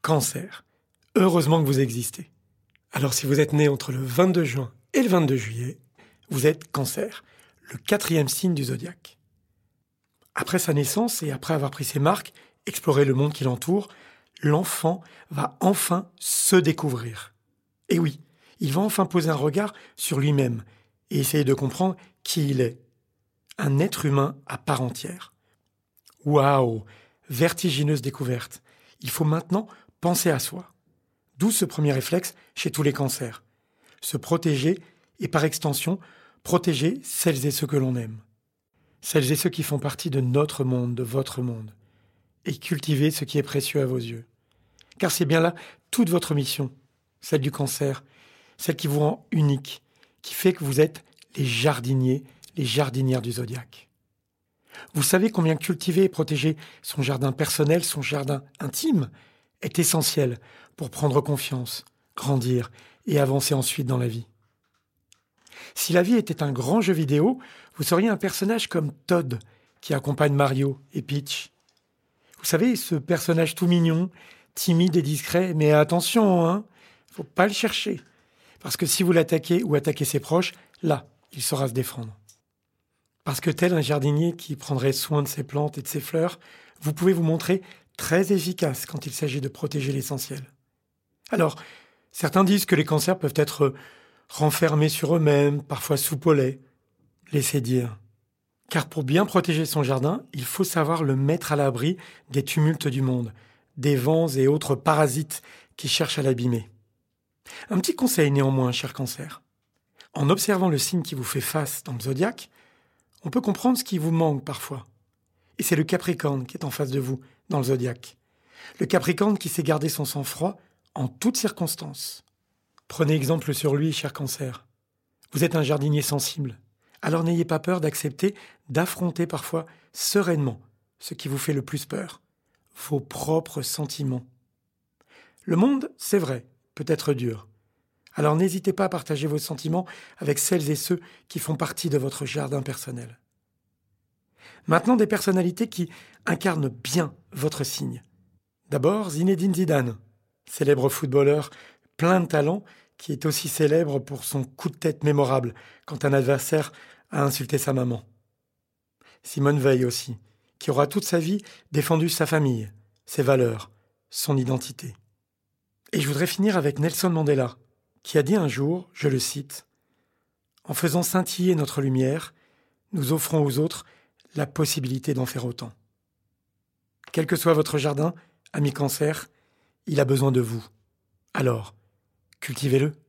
Cancer, heureusement que vous existez. Alors si vous êtes né entre le 22 juin et le 22 juillet, vous êtes Cancer, le 4e signe du Zodiaque. Après sa naissance et après avoir pris ses marques, explorer le monde qui l'entoure, l'enfant va enfin se découvrir. Et oui, il va enfin poser un regard sur lui-même et essayer de comprendre qui il est. Un être humain à part entière. Waouh, vertigineuse découverte. Il faut maintenant penser à soi. D'où ce premier réflexe chez tous les cancers. Se protéger et par extension, protéger celles et ceux que l'on aime. Celles et ceux qui font partie de notre monde, de votre monde. Et cultiver ce qui est précieux à vos yeux. Car c'est bien là toute votre mission, celle du cancer, celle qui vous rend unique, qui fait que vous êtes les jardiniers, les jardinières du Zodiaque. Vous savez combien cultiver et protéger son jardin personnel, son jardin intime, est essentiel pour prendre confiance, grandir et avancer ensuite dans la vie. Si la vie était un grand jeu vidéo, vous seriez un personnage comme Todd qui accompagne Mario et Peach. Vous savez, ce personnage tout mignon, timide et discret, mais attention, hein, faut pas le chercher. Parce que si vous l'attaquez ou attaquez ses proches, là, il saura se défendre. Parce que tel un jardinier qui prendrait soin de ses plantes et de ses fleurs, vous pouvez vous montrer très efficace quand il s'agit de protéger l'essentiel. Alors, certains disent que les cancers peuvent être renfermés sur eux-mêmes, parfois soupolés. Laissez dire. Car pour bien protéger son jardin, il faut savoir le mettre à l'abri des tumultes du monde, des vents et autres parasites qui cherchent à l'abîmer. Un petit conseil néanmoins, cher cancer. En observant le signe qui vous fait face dans le Zodiaque, on peut comprendre ce qui vous manque parfois. Et c'est le Capricorne qui est en face de vous dans le Zodiaque. Le Capricorne qui sait garder son sang-froid en toutes circonstances. Prenez exemple sur lui, cher cancer. Vous êtes un jardinier sensible. Alors n'ayez pas peur d'accepter, d'affronter parfois sereinement ce qui vous fait le plus peur, vos propres sentiments. Le monde, c'est vrai, peut être dur. Alors n'hésitez pas à partager vos sentiments avec celles et ceux qui font partie de votre jardin personnel. Maintenant, des personnalités qui incarnent bien votre signe. D'abord, Zinedine Zidane, célèbre footballeur plein de talent qui est aussi célèbre pour son coup de tête mémorable quand un adversaire a insulté sa maman. Simone Veil aussi, qui aura toute sa vie défendu sa famille, ses valeurs, son identité. Et je voudrais finir avec Nelson Mandela, qui a dit un jour, je le cite, « En faisant scintiller notre lumière, nous offrons aux autres la possibilité d'en faire autant. » Quel que soit votre jardin, ami cancer, il a besoin de vous. Alors, cultivez-le.